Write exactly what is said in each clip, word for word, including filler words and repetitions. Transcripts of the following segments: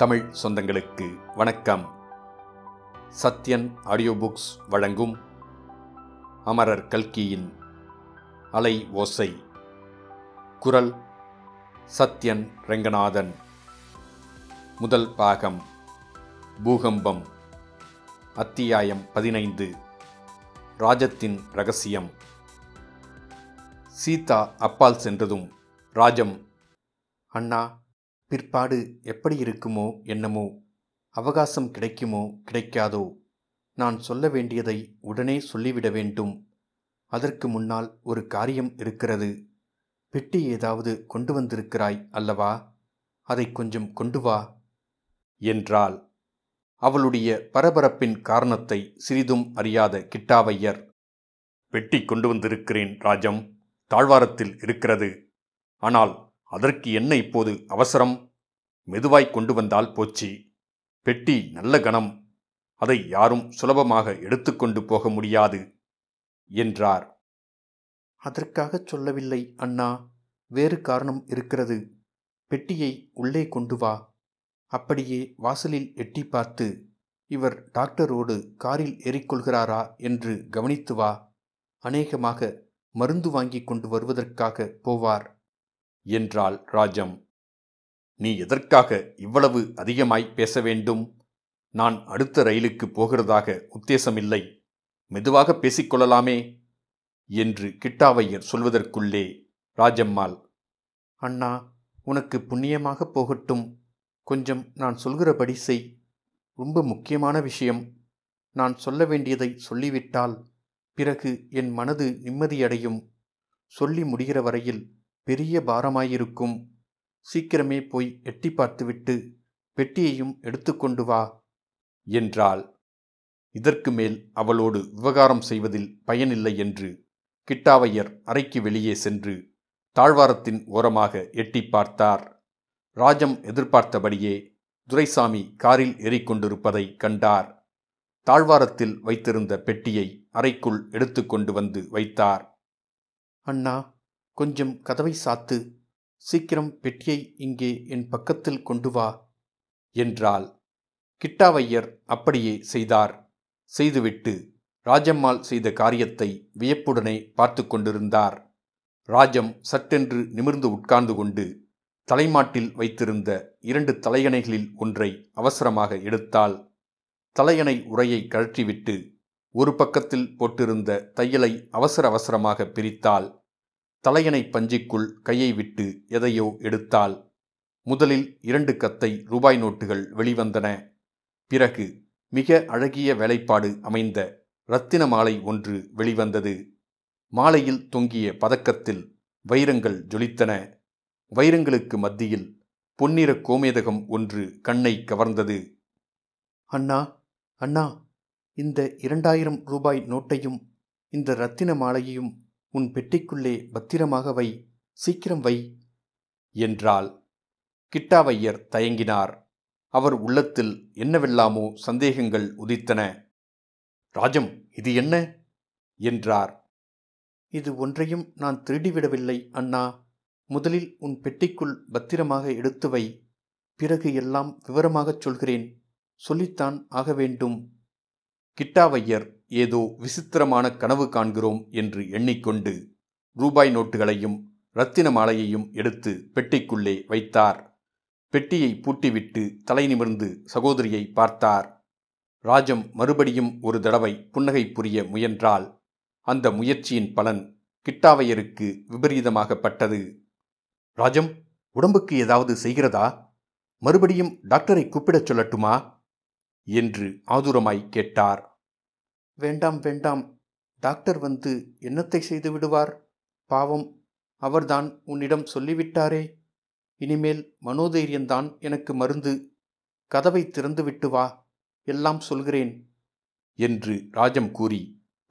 தமிழ் சொந்தங்களுக்கு வணக்கம். Sathyan audio books வழங்கும் அமரர் கல்கியின் அலை ஓசை. குரல் சத்யன் ரெங்கநாதன். முதல் பாகம் பூகம்பம். அத்தியாயம் பதினைந்து. ராஜத்தின் ரகசியம். சீதா அப்பால் சென்றதும் ராஜம், அண்ணா, பிற்பாடு எப்படி இருக்குமோ என்னமோ, அவகாசம் கிடைக்குமோ கிடைக்காதோ, நான் சொல்ல வேண்டியதை உடனே சொல்லிவிட வேண்டும். அதற்கு முன்னால் ஒரு காரியம் இருக்கிறது. பெட்டி ஏதாவது கொண்டு வந்திருக்கிறாய் அல்லவா? அதை கொஞ்சம் கொண்டு வா என்றாள். அவளுடைய பரபரப்பின் காரணத்தை சிறிதும் அறியாத கிட்டாவையர், பெட்டி கொண்டு வந்திருக்கிறேன் ராஜம், தாழ்வாரத்தில் இருக்கிறது. ஆனால் அதற்கு என்ன இப்போது அவசரம்? மெதுவாய் கொண்டு வந்தால் போச்சு. பெட்டி நல்ல கனம், அதை யாரும் சுலபமாக எடுத்துக்கொண்டு போக முடியாது என்றார். அதற்காகச் சொல்லவில்லை அண்ணா, வேறு காரணம் இருக்கிறது. பெட்டியை உள்ளே கொண்டு வா. அப்படியே வாசலில் எட்டி பார்த்து இவர் டாக்டரோடு காரில் ஏறிக்கொள்கிறாரா என்று கவனித்து வா. அநேகமாக மருந்து வாங்கி கொண்டு வருவதற்காக போவார் என்றாள் ராஜம். நீ எதற்காக இவ்வளவு அதிகமாய் பேச வேண்டும்? நான் அடுத்த ரயிலுக்கு போகிறதாக உத்தேசமில்லை. மெதுவாக பேசிக்கொள்ளலாமே என்று கிட்டாவையர் சொல்வதற்குள்ளே ராஜம்மாள், அண்ணா, உனக்கு புண்ணியமாக போகட்டும். கொஞ்சம் நான் சொல்கிறபடி செய். ரொம்ப முக்கியமான விஷயம். நான் சொல்ல வேண்டியதை சொல்லிவிட்டால் பிறகு என் மனது நிம்மதியடையும். சொல்லி முடிகிற வரையில் பெரிய பாரமாயிருக்கும். சீக்கிரமே போய் எட்டி பார்த்துவிட்டு பெட்டியையும் எடுத்துக்கொண்டு வா என்றாள். இதற்கு மேல் அவளோடு விவகாரம் செய்வதில் பயனில்லை என்று கிட்டாவையர் அறைக்கு வெளியே சென்று தாழ்வாரத்தின் ஓரமாக எட்டி பார்த்தார். ராஜம் எதிர்பார்த்தபடியே துரைசாமி காரில் ஏறிக்கொண்டிருப்பதை கண்டார். தாழ்வாரத்தில் வைத்திருந்த பெட்டியை அறைக்குள் எடுத்துக்கொண்டு வந்து வைத்தார். அண்ணா, கொஞ்சம் கதவை சாத்து. சீக்கிரம் பெட்டியை இங்கே என் பக்கத்தில் கொண்டு வா என்றாள். கிட்டாவையர் அப்படியே செய்தார். செய்துவிட்டு ராஜம்மாள் செய்த காரியத்தை வியப்புடனே பார்த்து கொண்டிருந்தார். ராஜம் சட்டென்று நிமிர்ந்து உட்கார்ந்து கொண்டு தலைமாட்டில் வைத்திருந்த இரண்டு தலையணைகளில் ஒன்றை அவசரமாக எடுத்தாள். தலையணை உறையை கழற்றிவிட்டு ஒரு பக்கத்தில் போட்டிருந்த தையலை அவசர அவசரமாக பிரித்தாள். தலையணை பஞ்சிக்குள் கையை விட்டு எதையோ எடுத்தாள். முதலில் இரண்டு கத்தை ரூபாய் நோட்டுகள் வெளிவந்தன. பிறகு மிக அழகிய வேலைப்பாடு அமைந்த இரத்தின மாலை ஒன்று வெளிவந்தது. மாலையில் தொங்கிய பதக்கத்தில் வைரங்கள் ஜொலித்தன. வைரங்களுக்கு மத்தியில் பொன்னிற கோமேதகம் ஒன்று கண்ணை கவர்ந்தது. அண்ணா, அண்ணா, இந்த இரண்டாயிரம் ரூபாய் நோட்டையும் இந்த இரத்தின மாலையையும் உன் பெட்டிக்குள்ளே பத்திரமாக வை. சீக்கிரம் வை என்றாள். கிட்டாவையர் தயங்கினார். அவர் உள்ளத்தில் என்னவெல்லாமோ சந்தேகங்கள் உதித்தன. ராஜம், இது என்ன என்றார். இது ஒன்றையும் நான் திருடிவிடவில்லை அண்ணா. முதலில் உன் பெட்டிக்குள் பத்திரமாக எடுத்து வை. பிறகு எல்லாம் விவரமாகச் சொல்கிறேன். சொல்லித்தான் ஆக வேண்டும். கிட்டாவையர் ஏதோ விசித்திரமான கனவு காண்கிறோம் என்று எண்ணிக்கொண்டு ரூபாய் நோட்டுகளையும் இரத்தின மாலையையும் எடுத்து பெட்டிக்குள்ளே வைத்தார். பெட்டியை பூட்டிவிட்டு தலை நிமிர்ந்து சகோதரியை பார்த்தார். ராஜம் மறுபடியும் ஒரு தடவை புன்னகை புரிய முயன்றாள். அந்த முயற்சியின் பலன் கிட்டாவையருக்கு விபரீதமாகப்பட்டது. ராஜம், உடம்புக்கு ஏதாவது செய்கிறதா? மறுபடியும் டாக்டரை கூப்பிடச் சொல்லட்டுமா என்று ஆதுரமாய் கேட்டார். வேண்டாம் வேண்டாம், டாக்டர் வந்து என்னத்தை செய்து விடுவார்? பாவம், அவர்தான் உன்னிடம் சொல்லிவிட்டாரே. இனிமேல் மனோதைரியந்தான் எனக்கு மருந்து. கதவை திறந்துவிட்டு வா, எல்லாம் சொல்கிறேன் என்று ராஜம் கூறி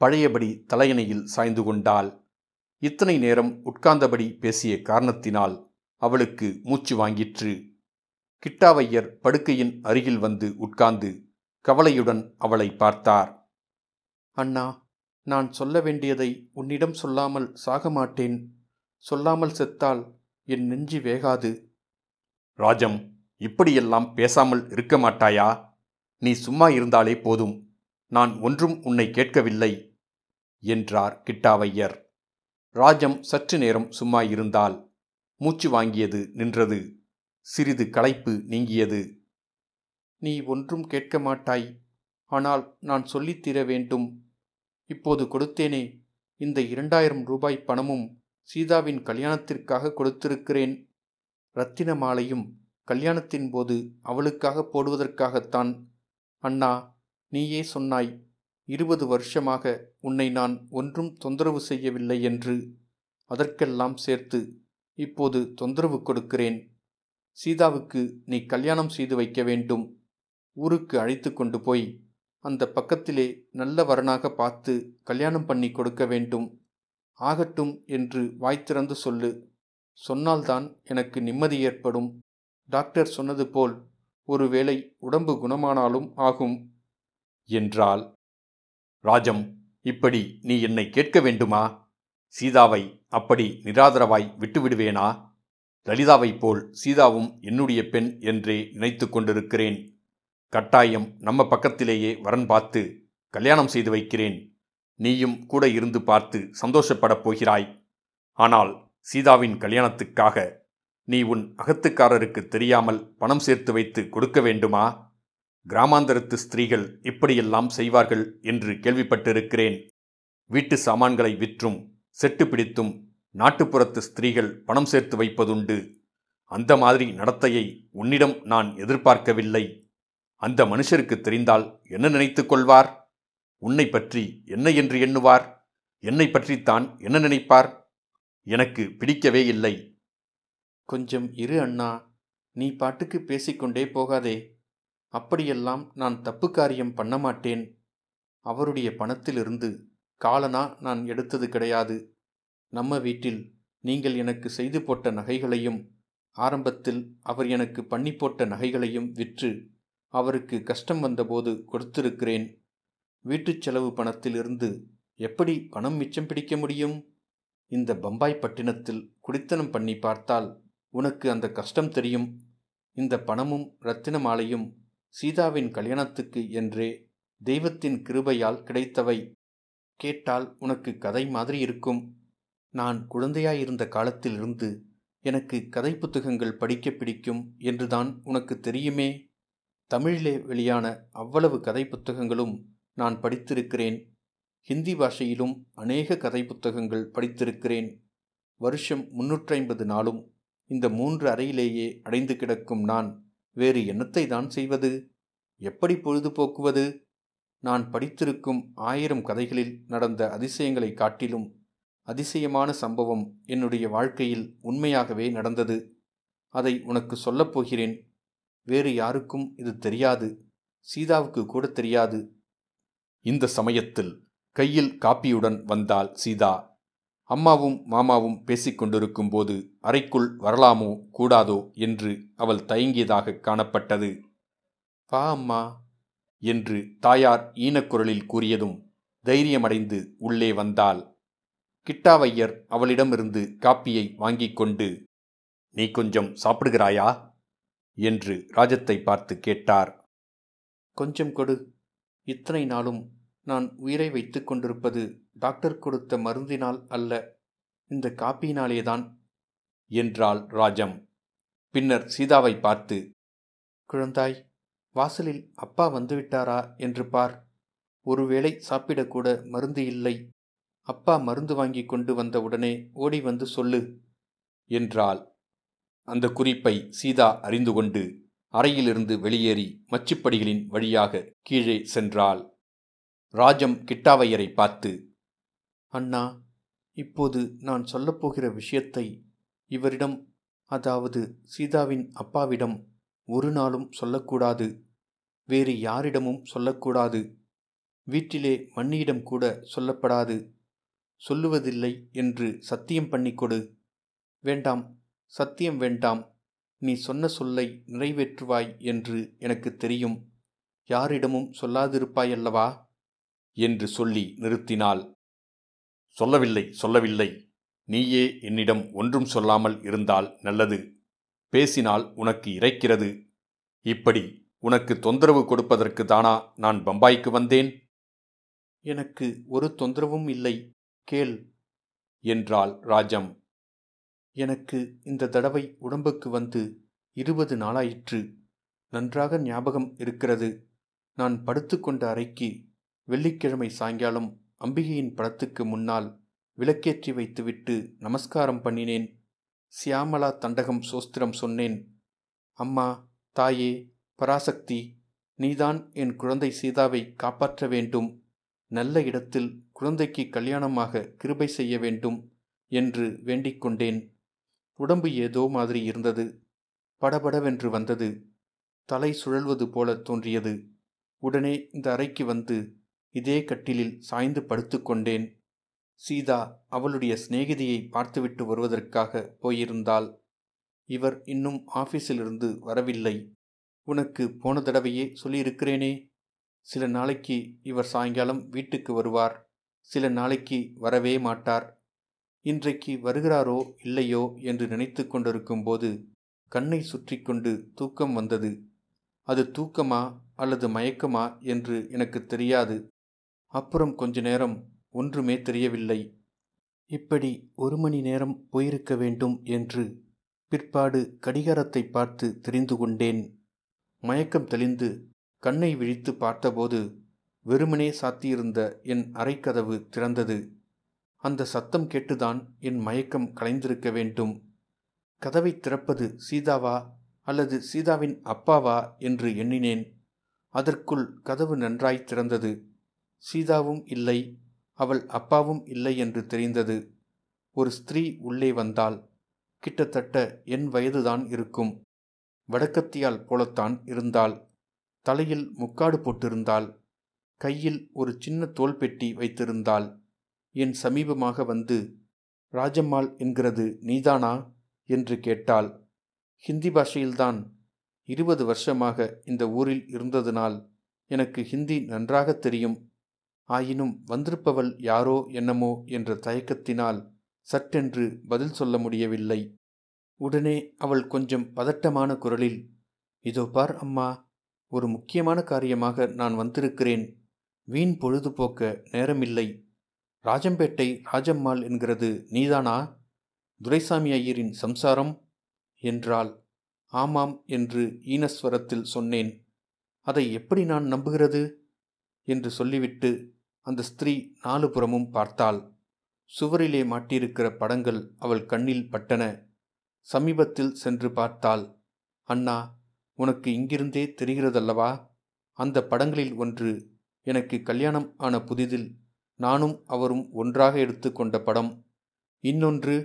பழையபடி தலையணையில் சாய்ந்து கொண்டாள். இத்தனை நேரம் உட்கார்ந்தபடி பேசிய காரணத்தினால் அவளுக்கு மூச்சு வாங்கிற்று. கிட்டாவையர் படுக்கையின் அருகில் வந்து உட்கார்ந்து கவலையுடன் அவளை பார்த்தார். அண்ணா, நான் சொல்ல வேண்டியதை உன்னிடம் சொல்லாமல் சாக மாட்டேன். சொல்லாமல் செத்தால் என் நெஞ்சு வேகாது. ராஜம், இப்படியெல்லாம் பேசாமல் இருக்க மாட்டாயா? நீ சும்மா இருந்தாலே போதும், நான் ஒன்றும் உன்னை கேட்கவில்லை என்றார் கிட்டாவையர். ராஜம் சற்று நேரம் சும்மா இருந்தால் மூச்சு வாங்கியது நின்றது. சிறிது களைப்பு நீங்கியது. நீ ஒன்றும் கேட்க மாட்டாய், ஆனால் நான் சொல்லித்தீர வேண்டும். இப்போது கொடுத்தேனே, இந்த இரண்டாயிரம் ரூபாய் பணமும் சீதாவின் கல்யாணத்திற்காக கொடுத்திருக்கிறேன். ரத்தின மாலையும் கல்யாணத்தின் போது அவளுக்காக போடுவதற்காகத்தான். அண்ணா, நீயே சொன்னாய், இருபது வருஷமாக உன்னை நான் ஒன்றும் தொந்தரவு செய்யவில்லை என்று. அதற்கெல்லாம் சேர்த்து இப்போது தொந்தரவு கொடுக்கிறேன். சீதாவுக்கு நீ கல்யாணம் செய்து வைக்க வேண்டும். ஊருக்கு அழைத்து கொண்டு போய் அந்த பக்கத்திலே நல்ல வரனாக பார்த்து கல்யாணம் பண்ணி கொடுக்க வேண்டும். ஆகட்டும் என்று வாய்த்திறந்து சொல்லு. சொன்னால்தான் எனக்கு நிம்மதி ஏற்படும். டாக்டர் சொன்னது போல் ஒருவேளை உடம்பு குணமானாலும் ஆகும் என்றாள். ராஜம், இப்படி நீ என்னை கேட்க வேண்டுமா? சீதாவை அப்படி நிராதரவாய் விட்டுவிடுவேனா? லலிதாவைப் போல் சீதாவும் என்னுடைய பெண் என்றே நினைத்து கொண்டிருக்கிறேன். கட்டாயம் நம்ம பக்கத்திலேயே வரன் பார்த்து கல்யாணம் செய்து வைக்கிறேன். நீயும் கூட இருந்து பார்த்து சந்தோஷப்படப் போகிறாய். ஆனால் சீதாவின் கல்யாணத்துக்காக நீ உன் அகத்துக்காரருக்கு தெரியாமல் பணம் சேர்த்து வைத்து கொடுக்க வேண்டுமா? கிராமாந்தரத்து ஸ்திரீகள் இப்படியெல்லாம் செய்வார்கள் என்று கேள்விப்பட்டிருக்கிறேன். வீட்டு சாமான்களை விற்றும் செட்டு பிடித்தும் நாட்டுப்புறத்து ஸ்திரீகள் பணம் சேர்த்து வைப்பதுண்டு. அந்த மாதிரி நடத்தையை உன்னிடம் நான் எதிர்பார்க்கவில்லை. அந்த மனுஷருக்கு தெரிந்தால் என்ன நினைத்து கொள்வார்? உன்னை பற்றி என்ன என்று எண்ணுவார்? என்னை பற்றித்தான் என்ன நினைப்பார்? எனக்கு பிடிக்கவே இல்லை. கொஞ்சம் இரு அண்ணா, நீ பாட்டுக்கு பேசிக்கொண்டே போகாதே. அப்படியெல்லாம் நான் தப்பு காரியம் பண்ண மாட்டேன். அவருடைய பணத்திலிருந்து காலனா நான் எடுத்தது கிடையாது. நம்ம வீட்டில் நீங்கள் எனக்கு செய்து போட்ட நகைகளையும் ஆரம்பத்தில் அவர் எனக்கு பண்ணி போட்ட நகைகளையும் விற்று அவருக்கு கஷ்டம் வந்தபோது கொடுத்திருக்கிறேன். வீட்டு செலவு பணத்திலிருந்து எப்படி பணம் மிச்சம் பிடிக்க முடியும்? இந்த பம்பாய் பட்டினத்தில் குடித்தனம் பண்ணி பார்த்தால் உனக்கு அந்த கஷ்டம் தெரியும். இந்த பணமும் ரத்தின மாலையும் சீதாவின் கல்யாணத்துக்கு என்றே தெய்வத்தின் கிருபையால் கிடைத்தவை. கேட்டால் உனக்கு கதை மாதிரி இருக்கும். நான் குழந்தையாயிருந்த காலத்திலிருந்து எனக்கு கதை புத்தகங்கள் படிக்க பிடிக்கும் என்றுதான் உனக்கு தெரியுமே. தமிழிலே வெளியான அவ்வளவு கதை புத்தகங்களும் நான் படித்திருக்கிறேன். ஹிந்தி பாஷையிலும் அநேக கதை புத்தகங்கள் படித்திருக்கிறேன். வருஷம் முன்னூற்றி ஐம்பது நாளும் இந்த மூன்று அறையிலேயே அடைந்து கிடக்கும் நான் வேறு என்னத்தை தான் செய்வது? எப்படி பொழுதுபோக்குவது? நான் படித்திருக்கும் ஆயிரம் கதைகளில் நடந்த அதிசயங்களை காட்டிலும் அதிசயமான சம்பவம் என்னுடைய வாழ்க்கையில் உண்மையாகவே நடந்தது. அதை உனக்கு சொல்லப்போகிறேன். வேறு யாருக்கும் இது தெரியாது. சீதாவுக்கு கூட தெரியாது. இந்த சமயத்தில் கையில் காப்பியுடன் வந்தாள் சீதா. அம்மாவும் மாமாவும் பேசிக்கொண்டிருக்கும் போது அறைக்குள் வரலாமோ கூடாதோ என்று அவள் தயங்கியதாக காணப்பட்டது. பா அம்மா என்று தாயார் ஈனக்குரலில் கூறியதும் தைரியமடைந்து உள்ளே வந்தாள். கிட்டாவையர் அவளிடமிருந்து காப்பியை வாங்கி கொண்டு, நீ கொஞ்சம் சாப்பிடுகிறாயா என்று ராஜத்தை பார்த்து கேட்டார். கொஞ்சம் கொடு. இத்தனை நாளும் நான் உயிரை வைத்து கொண்டிருப்பது டாக்டர் கொடுத்த மருந்தினால் அல்ல, இந்த காப்பியினாலேதான் என்றாள் ராஜம். பின்னர் சீதாவை பார்த்து, குழந்தாய், வாசலில் அப்பா வந்துவிட்டாரா என்று பார். ஒருவேளை சாப்பிடக்கூட மருந்து இல்லை. அப்பா மருந்து வாங்கி கொண்டு வந்த உடனே ஓடி வந்து சொல்லு என்றாள். அந்த குறிப்பை சீதா அறிந்து கொண்டு அறையிலிருந்து வெளியேறி மச்சுப்படிகளின் வழியாக கீழே சென்றாள். ராஜம் கிட்டாவையரை பார்த்து, அண்ணா, இப்போது நான் சொல்லப்போகிற விஷயத்தை இவரிடம், அதாவது சீதாவின் அப்பாவிடம் ஒரு நாளும் சொல்லக்கூடாது. வேறு யாரிடமும் சொல்லக்கூடாது. வீட்டிலே மண்ணியிடம் கூட சொல்லப்படாது. சொல்லுவதில்லை என்று சத்தியம் பண்ணி கொடு. வேண்டாம், சத்தியம் வேண்டாம். நீ சொன்ன சொல்லை நிறைவேற்றுவாய் என்று எனக்கு தெரியும். யாரிடமும் சொல்லாதிருப்பாயல்லவா என்று சொல்லி நிறுத்தினாள். சொல்லவில்லை, சொல்லவில்லை. நீயே என்னிடம் ஒன்றும் சொல்லாமல் இருந்தால் நல்லது. பேசினால் உனக்கு இறைக்கிறது இப்படி உனக்கு தொந்தரவு கொடுப்பதற்கு தானா நான் பம்பாய்க்கு வந்தேன்? எனக்கு ஒரு தொந்தரவும் இல்லை, கேள் என்றாள் ராஜம். எனக்கு இந்த தடவை உடம்புக்கு வந்து இருபது நாளாயிற்று. நன்றாக ஞாபகம் இருக்கிறது. நான் படுத்துக்கொண்ட அறைக்கு வெள்ளிக்கிழமை சாயங்காலம் அம்பிகையின் படத்துக்கு முன்னால் விளக்கேற்றி வைத்துவிட்டு நமஸ்காரம் பண்ணினேன். சியாமலா தண்டகம் சோஸ்திரம் சொன்னேன். அம்மா, தாயே, பராசக்தி, நீதான் என் குழந்தை சீதாவை காப்பாற்ற வேண்டும். நல்ல இடத்தில் குழந்தைக்கு கல்யாணமாக கிருபை செய்ய வேண்டும் என்று வேண்டிக் கொண்டேன். உடம்பு ஏதோ மாதிரி இருந்தது. படபடவென்று வந்தது. தலை சுழல்வது போல தோன்றியது. உடனே இந்த அறைக்கு வந்து இதே கட்டிலில் சாய்ந்து படுத்து கொண்டேன். சீதா அவளுடைய சிநேகிதியை பார்த்துவிட்டு வருவதற்காக போயிருந்தாள். இவர் இன்னும் ஆஃபீஸிலிருந்து வரவில்லை. உனக்கு போன தடவையே சொல்லியிருக்கிறேனே, சில நாளைக்கு இவர் சாயங்காலம் வீட்டுக்கு வருவார், சில நாளைக்கு வரவே மாட்டார். இன்றைக்கு வருகிறாரோ இல்லையோ என்று நினைத்து கொண்டிருக்கும் போது கண்ணை சுற்றி கொண்டு தூக்கம் வந்தது. அது தூக்கமா அல்லது மயக்கமா என்று எனக்கு தெரியாது. அப்புறம் கொஞ்ச நேரம் ஒன்றுமே தெரியவில்லை. இப்படி ஒரு மணி நேரம் போயிருக்க வேண்டும் என்று பிற்பாடு கடிகாரத்தை பார்த்து தெரிந்து கொண்டேன். மயக்கம் தெளிந்து கண்ணை விழித்து பார்த்தபோது வெறுமனே சாத்தியிருந்த என் அறைக்கதவு திறந்தது. அந்த சத்தம் கேட்டுதான் என் மயக்கம் கலைந்திருக்க வேண்டும். கதவை திறப்பது சீதாவா அல்லது சீதாவின் அப்பாவா என்று எண்ணினேன். அதற்குள் கதவு நன்றாய் திறந்தது. சீதாவும் இல்லை, அவள் அப்பாவும் இல்லை என்று தெரிந்தது. ஒரு ஸ்திரீ உள்ளே வந்தாள். கிட்டத்தட்ட என் வயதுதான் இருக்கும். வடக்கத்தியால் போலத்தான் இருந்தாள். தலையில் முக்காடு போட்டிருந்தாள். கையில் ஒரு சின்ன தோள்பெட்டி வைத்திருந்தாள். என் சமீபமாக வந்து, ராஜம்மாள் என்கிறது நீதானா என்று கேட்டாள். ஹிந்தி பாஷையில்தான். இருபது வருஷமாக இந்த ஊரில் இருந்ததினால் எனக்கு ஹிந்தி நன்றாக தெரியும். ஆயினும் வந்திருப்பவள் யாரோ என்னமோ என்ற தயக்கத்தினால் சட்டென்று பதில் சொல்ல முடியவில்லை. உடனே அவள் கொஞ்சம் பதட்டமான குரலில், இதோ பார் அம்மா, ஒரு முக்கியமான காரியமாக நான் வந்திருக்கிறேன். வீண் பொழுதுபோக்க நேரமில்லை. ராஜம்பேட்டை ராஜம்மாள் என்கிறது நீதானா? துரைசாமி ஐயரின் சம்சாரம் என்றாள். ஆமாம் என்று ஈனஸ்வரத்தில் சொன்னேன். அதை எப்படி நான் நம்புகிறது என்று சொல்லிவிட்டு அந்த ஸ்திரீ நாலு புறமும் பார்த்தாள். சுவரிலே மாட்டியிருக்கிற படங்கள் அவள் கண்ணில் பட்டன. சமீபத்தில் சென்று பார்த்தாள். அண்ணா, உனக்கு இங்கிருந்தே தெரிகிறதல்லவா, அந்த படங்களில் ஒன்று எனக்கு கல்யாணம் ஆன புதிதில் நானும் அவரும் ஒன்றாக எடுத்து கொண்ட படம். இன்னொன்று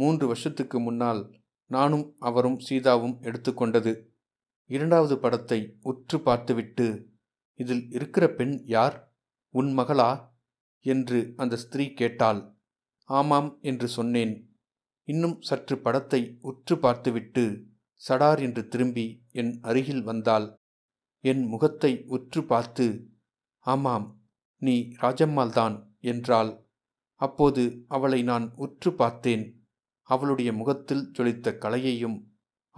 மூன்று வருஷத்துக்கு முன்னால் நானும் அவரும் சீதாவும் எடுத்துக்கொண்டது. இரண்டாவது படத்தை உற்று பார்த்துவிட்டு, இதில் இருக்கிற பெண் யார், உன் மகளா என்று அந்த ஸ்திரீ கேட்டாள். ஆமாம் என்று சொன்னேன். இன்னும் சற்று படத்தை உற்று பார்த்துவிட்டு சடார் என்று திரும்பி என் அருகில் வந்தாள். என் முகத்தை உற்று பார்த்து, ஆமாம், நீ ராஜம்மாள்தான் என்றாள். அப்போது அவளை நான் உற்று பார்த்தேன். அவளுடைய முகத்தில் ஜொலித்த கலையையும்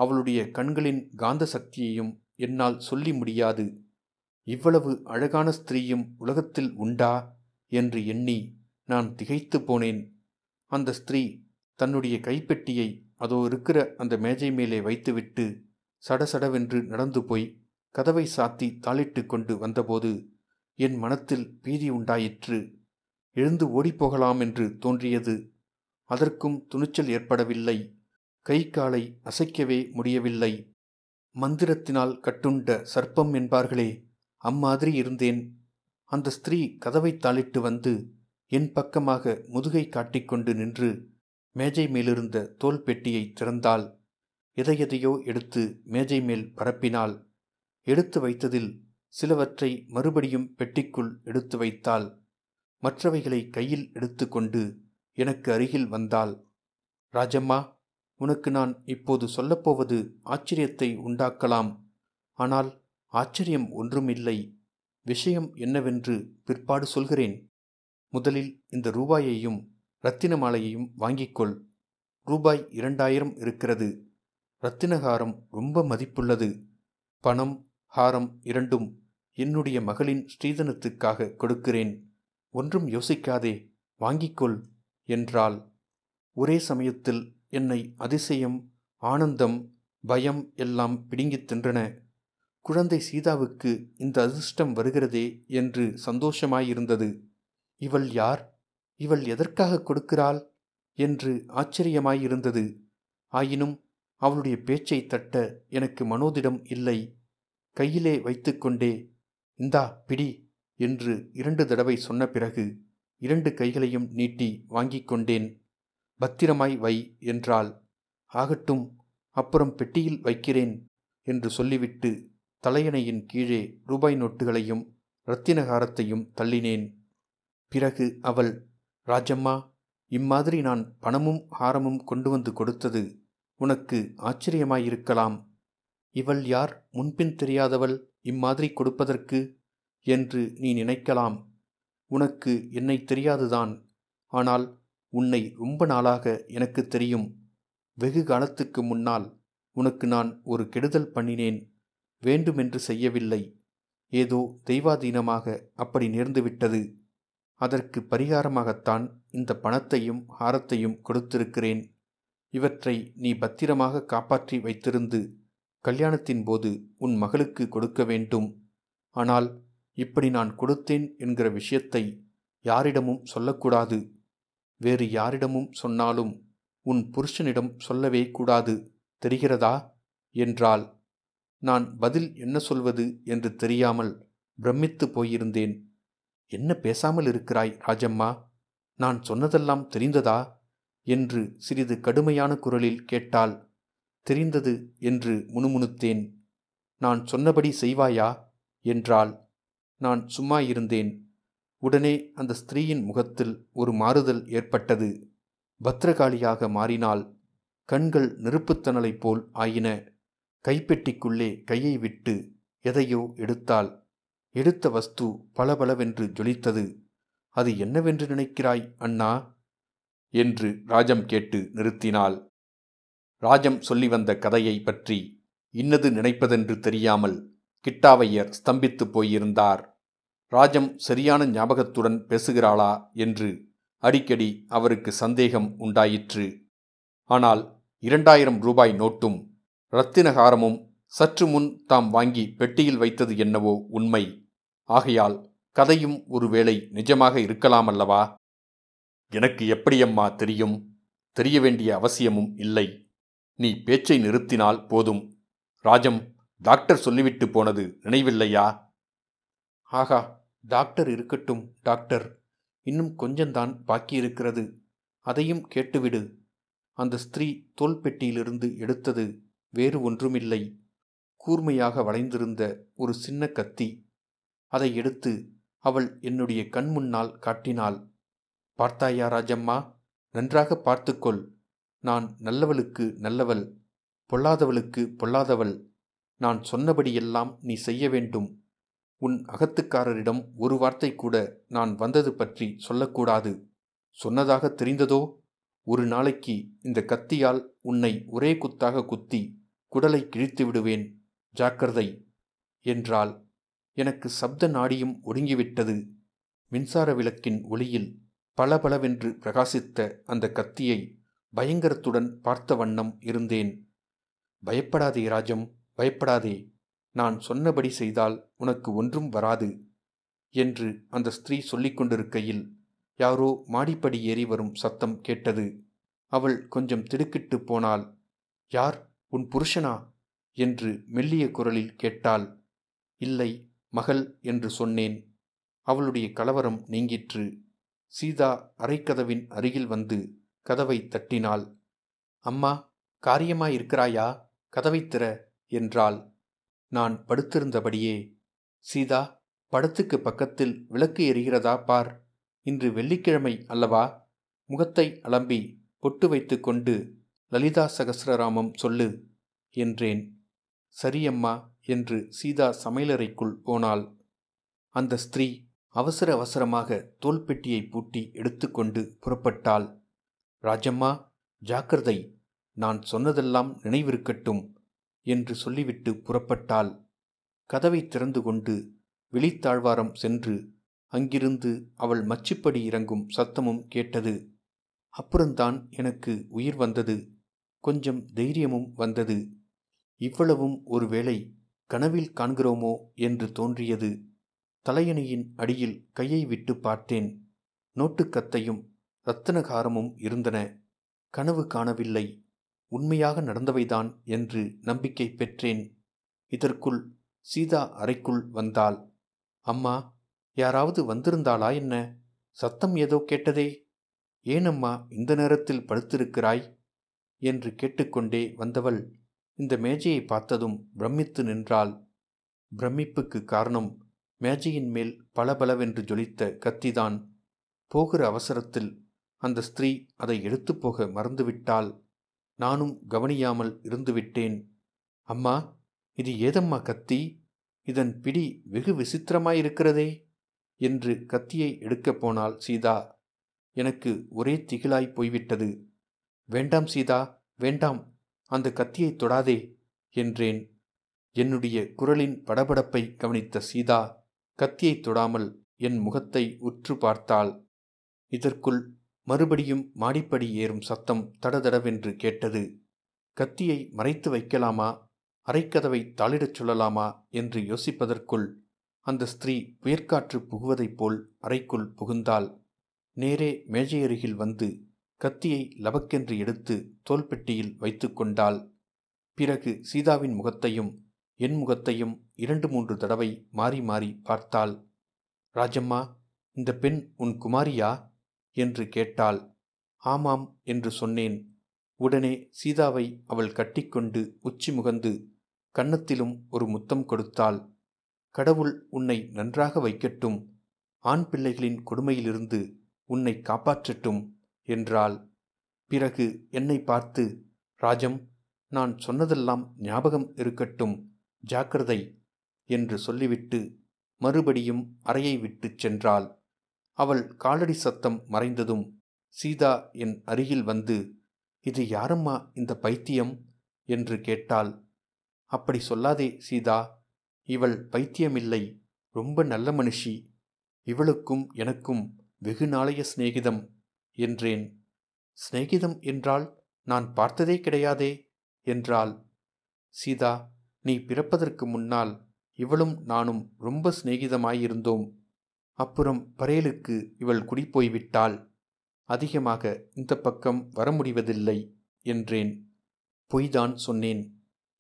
அவளுடைய கண்களின் காந்த சக்தியையும் என்னால் சொல்லி முடியாது. இவ்வளவு அழகான ஸ்திரீயும் உலகத்தில் உண்டா என்று எண்ணி நான் திகைத்து போனேன். அந்த ஸ்திரீ தன்னுடைய கைப்பெட்டியை அதோ இருக்கிற அந்த மேஜை மேலே வைத்துவிட்டு சடசடவென்று நடந்து போய் கதவை சாத்தி தாளிட்டு கொண்டு வந்தபோது என் மனத்தில் பீதி உண்டாயிற்று. எழுந்து ஓடிப்போகலாம் என்று தோன்றியது. அதற்கும் துணிச்சல் ஏற்படவில்லை. கை காலை அசைக்கவே முடியவில்லை. மந்திரத்தினால் கட்டுண்ட சர்ப்பம் என்பார்களே, அம்மாதிரி இருந்தேன். அந்த ஸ்திரீ கதவை தாளிட்டு வந்து என் பக்கமாக முதுகை காட்டிக்கொண்டு நின்று மேஜை மேலிருந்த தோல் பெட்டியை திறந்தாள். எதையெதையோ எடுத்து மேஜை மேல் பரப்பினாள். எடுத்து வைத்ததில் சிலவற்றை மறுபடியும் பெட்டிக்குள் எடுத்து வைத்தாள். மற்றவைகளை கையில் எடுத்து கொண்டு எனக்கு அருகில் வந்தாள். ராஜம்மா, உனக்கு நான் இப்போது சொல்லப்போவது ஆச்சரியத்தை உண்டாக்கலாம். ஆனால் ஆச்சரியம் ஒன்றுமில்லை. விஷயம் என்னவென்று பிற்பாடு சொல்கிறேன். முதலில் இந்த ரூபாயையும் இரத்தின மாலையையும் வாங்கிக்கொள். ரூபாய் இரண்டாயிரம் இருக்கிறது. இரத்தினகாரம் ரொம்ப மதிப்புள்ளது. பணம் ஹாரம் இரண்டும் என்னுடைய மகளின் ஸ்ரீதனத்துக்காக கொடுக்கிறேன், ஒன்றும் யோசிக்காதே வாங்கிக்கொள் என்றாள். ஒரே சமயத்தில் என்னை அதிசயம், ஆனந்தம், பயம் எல்லாம் பிடுங்கித் தின்றன. குழந்தை சீதாவுக்கு இந்த அதிர்ஷ்டம் வருகிறதே என்று சந்தோஷமாயிருந்தது. இவள் யார், இவள் எதற்காக கொடுக்கிறாள் என்று ஆச்சரியமாயிருந்தது. ஆயினும் அவளுடைய பேச்சை தட்ட எனக்கு மனோதிடம் இல்லை. கையிலே வைத்து கொண்டே இந்தா பிடி என்று இரண்டு தடவை சொன்ன பிறகு இரண்டு கைகளையும் நீட்டி வாங்கிக் கொண்டேன். பத்திரமாய் வை என்றாள். ஆகட்டும், அப்புறம் பெட்டியில் வைக்கிறேன் என்று சொல்லிவிட்டு தலையணையின் கீழே ரூபாய் நோட்டுகளையும் இரத்தினகாரத்தையும் தள்ளினேன். பிறகு அவள், ராஜம்மா, இம்மாதிரி நான் பணமும் ஹாரமும் கொண்டு வந்து கொடுத்தது உனக்கு ஆச்சரியமாயிருக்கலாம். இவள் யார், முன்பின் தெரியாதவள், இம்மாதிரி கொடுப்பதற்கு என்று நீ நினைக்கலாம். உனக்கு என்னை தெரியாதுதான், ஆனால் உன்னை ரொம்ப நாளாக எனக்கு தெரியும். வெகு காலத்துக்கு முன்னால் உனக்கு நான் ஒரு கெடுதல் பண்ணினேன், வேண்டுமென்று செய்யவில்லை, ஏதோ தெய்வாதீனமாக அப்படி நேர்ந்துவிட்டது. அதற்கு பரிகாரமாகத்தான் இந்த பணத்தையும் ஹாரத்தையும் கொடுத்திருக்கிறேன். இவற்றை நீ பத்திரமாக காப்பாற்றி வைத்திருந்து கல்யாணத்தின் போது உன் மகளுக்கு கொடுக்க வேண்டும். ஆனால் இப்படி நான் கொடுத்தேன் என்கிற விஷயத்தை யாரிடமும் சொல்லக்கூடாது. வேறு யாரிடமும் சொன்னாலும் உன் புருஷனிடம் சொல்லவே கூடாது, தெரிகிறதா என்றாள். நான் பதில் என்ன சொல்வது என்று தெரியாமல் பிரமித்து போயிருந்தேன். என்ன பேசாமல் இருக்கிறாய் ராஜம்மா, நான் சொன்னதெல்லாம் தெரிந்ததா என்று சிறிது கடுமையான குரலில் கேட்டாள். தெரிந்தது என்று முணுமுணுத்தேன். நான் சொன்னபடி செய்வாயா என்றாள். நான் சும்மா இருந்தேன். உடனே அந்த ஸ்திரீயின் முகத்தில் ஒரு மாறுதல் ஏற்பட்டது. பத்ரகாளியாக மாறினாள். கண்கள் நெருப்புத்தணலை போல் ஆயின. கைப்பெட்டிக்குள்ளே கையை விட்டு எதையோ எடுத்தாள். எடுத்த வஸ்து பளபளவென்று ஜொலித்தது. அது என்னவென்று நினைக்கிறாய் அண்ணா என்று ராஜம் கேட்டு நிறுத்தினாள். ராஜம் சொல்லி வந்த கதையை பற்றி இன்னது நினைப்பதென்று தெரியாமல் கிட்டாவையர் ஸ்தம்பித்து போயிருந்தார். ராஜம் சரியான ஞாபகத்துடன் பேசுகிறாளா என்று அடிக்கடி அவருக்கு சந்தேகம் உண்டாயிற்று. ஆனால் இரண்டாயிரம் ரூபாய் நோட்டும் இரத்தினகாரமும் சற்று முன் தாம் வாங்கி பெட்டியில் வைத்தது என்னவோ உண்மை. ஆகையால் கதையும் ஒருவேளை நிஜமாக இருக்கலாமல்லவா? எனக்கு எப்படியம்மா தெரியும்? தெரிய வேண்டிய அவசியமும் இல்லை. நீ பேச்சை நிறுத்தினால் போதும். ராஜம், டாக்டர் சொல்லிவிட்டு போனது நினைவில்லையா? ஆகா, டாக்டர் இருக்கட்டும் டாக்டர், இன்னும் கொஞ்சம்தான் பாக்கியிருக்கிறது, அதையும் கேட்டுவிடு. அந்த ஸ்திரீ தோல்பெட்டியிலிருந்து எடுத்தது வேறு ஒன்றுமில்லை. கூர்மையாக வளைந்திருந்த ஒரு சின்ன கத்தி. அதை எடுத்து அவள் என்னுடைய கண் முன்னால் காட்டினாள். பார்த்தாயா ராஜம்மா, நன்றாக பார்த்துக்கொள். நான் நல்லவளுக்கு நல்லவள், பொல்லாதவளுக்கு பொல்லாதவள். நான் சொன்னபடியெல்லாம் நீ செய்ய வேண்டும். உன் அகத்துக்காரரிடம் ஒரு வார்த்தை கூட நான் வந்தது பற்றி சொல்லக்கூடாது. சொன்னதாக தெரிந்ததோ ஒரு நாளைக்கு இந்த கத்தியால் உன்னை ஒரே குத்தாக குத்தி குடலை கிழித்து விடுவேன், ஜாக்கிரதை என்றாள். எனக்கு சப்த நாடியும் ஒடுங்கிவிட்டது. மின்சார விளக்கின் ஒளியில் பளபளவென்று பிரகாசித்த அந்த கத்தியை பயங்கரத்துடன் பார்த்த வண்ணம் இருந்தேன். பயப்படாதே ராஜம், பயப்படாதே. நான் சொன்னபடி செய்தால் உனக்கு ஒன்றும் வராது என்று அந்த ஸ்திரீ சொல்லிக் கொண்டிருக்கையில் யாரோ மாடிப்படி ஏறி வரும் சத்தம் கேட்டது. அவள் கொஞ்சம் திடுக்கிட்டு போனாள். யார், உன் புருஷனா என்று மெல்லிய குரலில் கேட்டாள். இல்லை மகள் என்று சொன்னேன். அவளுடைய கலவரம் நீங்கிற்று. சீதா அறைக்கதவின் அருகில் வந்து கதவை தட்டினாள். அம்மா, காரியமாயிருக்கிறாயா, கதவை திற என்றாள். நான் படுத்திருந்தபடியே, சீதா, படத்துக்கு பக்கத்தில் விளக்கு எரிகிறதா பார், இன்று வெள்ளிக்கிழமை அல்லவா, முகத்தை அலம்பி பொட்டு வைத்து கொண்டு லலிதா சகஸ்ரராமம் சொல்லு என்றேன். சரியம்மா என்று சீதா சமையலறைக்குள் போனாள். அந்த ஸ்திரீ அவசர அவசரமாக தோல்பெட்டியை பூட்டி எடுத்துக்கொண்டு புறப்பட்டாள். ராஜம்மா, ஜாக்கிரதை, நான் சொன்னதெல்லாம் நினைவிருக்கட்டும் என்று சொல்லிவிட்டு புறப்பட்டாள். கதவை திறந்து கொண்டு விழித்தாழ்வாரம் சென்று அங்கிருந்து அவள் மச்சுப்படி இறங்கும் சத்தமும் கேட்டது. அப்புறம்தான் எனக்கு உயிர் வந்தது, கொஞ்சம் தைரியமும் வந்தது. இவ்வளவும் ஒருவேளை கனவில் காண்கிறோமோ என்று தோன்றியது. தலையணியின் அடியில் கையை விட்டு பார்த்தேன். நோட்டுக்கத்தையும் இரத்தனகாரமும் இருந்தன. கனவு காணவில்லை, உண்மையாக நடந்தவைதான் என்று நம்பிக்கை பெற்றேன். இதற்குள் சீதா அறைக்குள் வந்தாள். அம்மா, யாராவது வந்திருந்தாளா என்ன? சத்தம் ஏதோ கேட்டதே, ஏனம்மா இந்த நேரத்தில் படுத்திருக்கிறாய் என்று கேட்டுக்கொண்டே வந்தவள் இந்த மேஜையை பார்த்ததும் பிரமித்து நின்றாள். பிரமிப்புக்கு காரணம் மேஜையின் மேல் பலபலவென்று ஜொலித்த கத்திதான். போகிற அவசரத்தில் அந்த ஸ்திரீ அதை எடுத்து போக மறந்துவிட்டாள். நானும் கவனியாமல் இருந்துவிட்டேன். அம்மா, இது ஏதம்மா கத்தி? இதன் பிடி வெகு விசித்திரமாயிருக்கிறதே என்று கத்தியை எடுக்கப் போனாள் சீதா. எனக்கு ஒரே திகிலாய் போய்விட்டது. வேண்டாம் சீதா, வேண்டாம், அந்த கத்தியை தொடாதே என்றேன். என்னுடைய குரலின் படபடப்பை கவனித்த சீதா கத்தியை தொடாமல் என் முகத்தை உற்று பார்த்தாள். இதற்குள் மறுபடியும் மாடிப்படி ஏறும் சத்தம் தடதடவென்று கேட்டது. கத்தியை மறைத்து வைக்கலாமா, அரைக்கதவை தாளிடச் சொல்லலாமா என்று யோசிப்பதற்குள் அந்த ஸ்திரீ புயற்காற்று புகுவதைப் போல் அறைக்குள் புகுந்தாள். நேரே மேஜையருகில் வந்து கத்தியை லபக்கென்று எடுத்து தோல்பெட்டியில் வைத்து கொண்டாள். பிறகு சீதாவின் முகத்தையும் என் முகத்தையும் இரண்டு மூன்று தடவை மாறி மாறி பார்த்தாள். ராஜம்மா, இந்த பெண் உன் குமாரியா என்று கேட்டாள். ஆமாம் என்று சொன்னேன். உடனே சீதாவை அவள் கட்டிக்கொண்டு உச்சி முகந்து கன்னத்திலும் ஒரு முத்தம் கொடுத்தாள். கடவுள் உன்னை நன்றாக வைக்கட்டும், ஆண் பிள்ளைகளின் கொடுமையிலிருந்து உன்னை காப்பாற்றட்டும் என்றாள். பிறகு என்னை பார்த்து, ராஜம், நான் சொன்னதெல்லாம் ஞாபகம் இருக்கட்டும், ஜாக்கிரதை என்று சொல்லிவிட்டு மறுபடியும் அறையை விட்டு சென்றாள். அவள் காலடி சத்தம் மறைந்ததும் சீதா என் அருகில் வந்து, இது யாரம்மா இந்த பைத்தியம் என்று கேட்டாள். அப்படி சொல்லாதே சீதா, இவள் பைத்தியமில்லை, ரொம்ப நல்ல மனுஷி, இவளுக்கும் எனக்கும் வெகு நாளைய சிநேகிதம் என்றேன். சிநேகிதம் என்றால் நான் பார்த்ததே கிடையாதே என்றாள். சீதா, நீ பிறப்பதற்கு முன்னால் இவளும் நானும் ரொம்ப சிநேகிதமாயிருந்தோம். அப்புறம் பரேலுக்கு இவள் குடிப்போய்விட்டாள், அதிகமாக இந்த பக்கம் வர முடிவதில்லை என்றேன். பொய்தான் சொன்னேன்,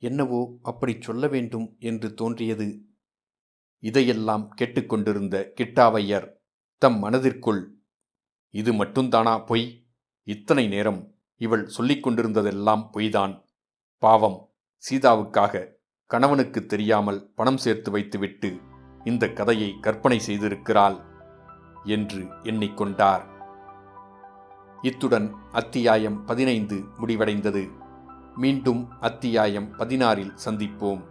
என்னவோ அப்படி சொல்ல வேண்டும் என்று தோன்றியது. இதையெல்லாம் கேட்டுக்கொண்டிருந்த கிட்டாவையர் தம் மனதிற்குள், இது மட்டும்தானா பொய்? இத்தனை நேரம் இவள் சொல்லிக் கொண்டிருந்ததெல்லாம் பொய்தான். பாவம், சீதாவுக்காக கணவனுக்கு தெரியாமல் பணம் சேர்த்து வைத்துவிட்டு இந்த கதையை கற்பனை செய்திருக்கிறாள் என்று எண்ணிக்கொண்டார். இத்துடன் அத்தியாயம் பதினைந்து முடிவடைந்தது. மீண்டும் அத்தியாயம் பதினாறில் சந்திப்போம்.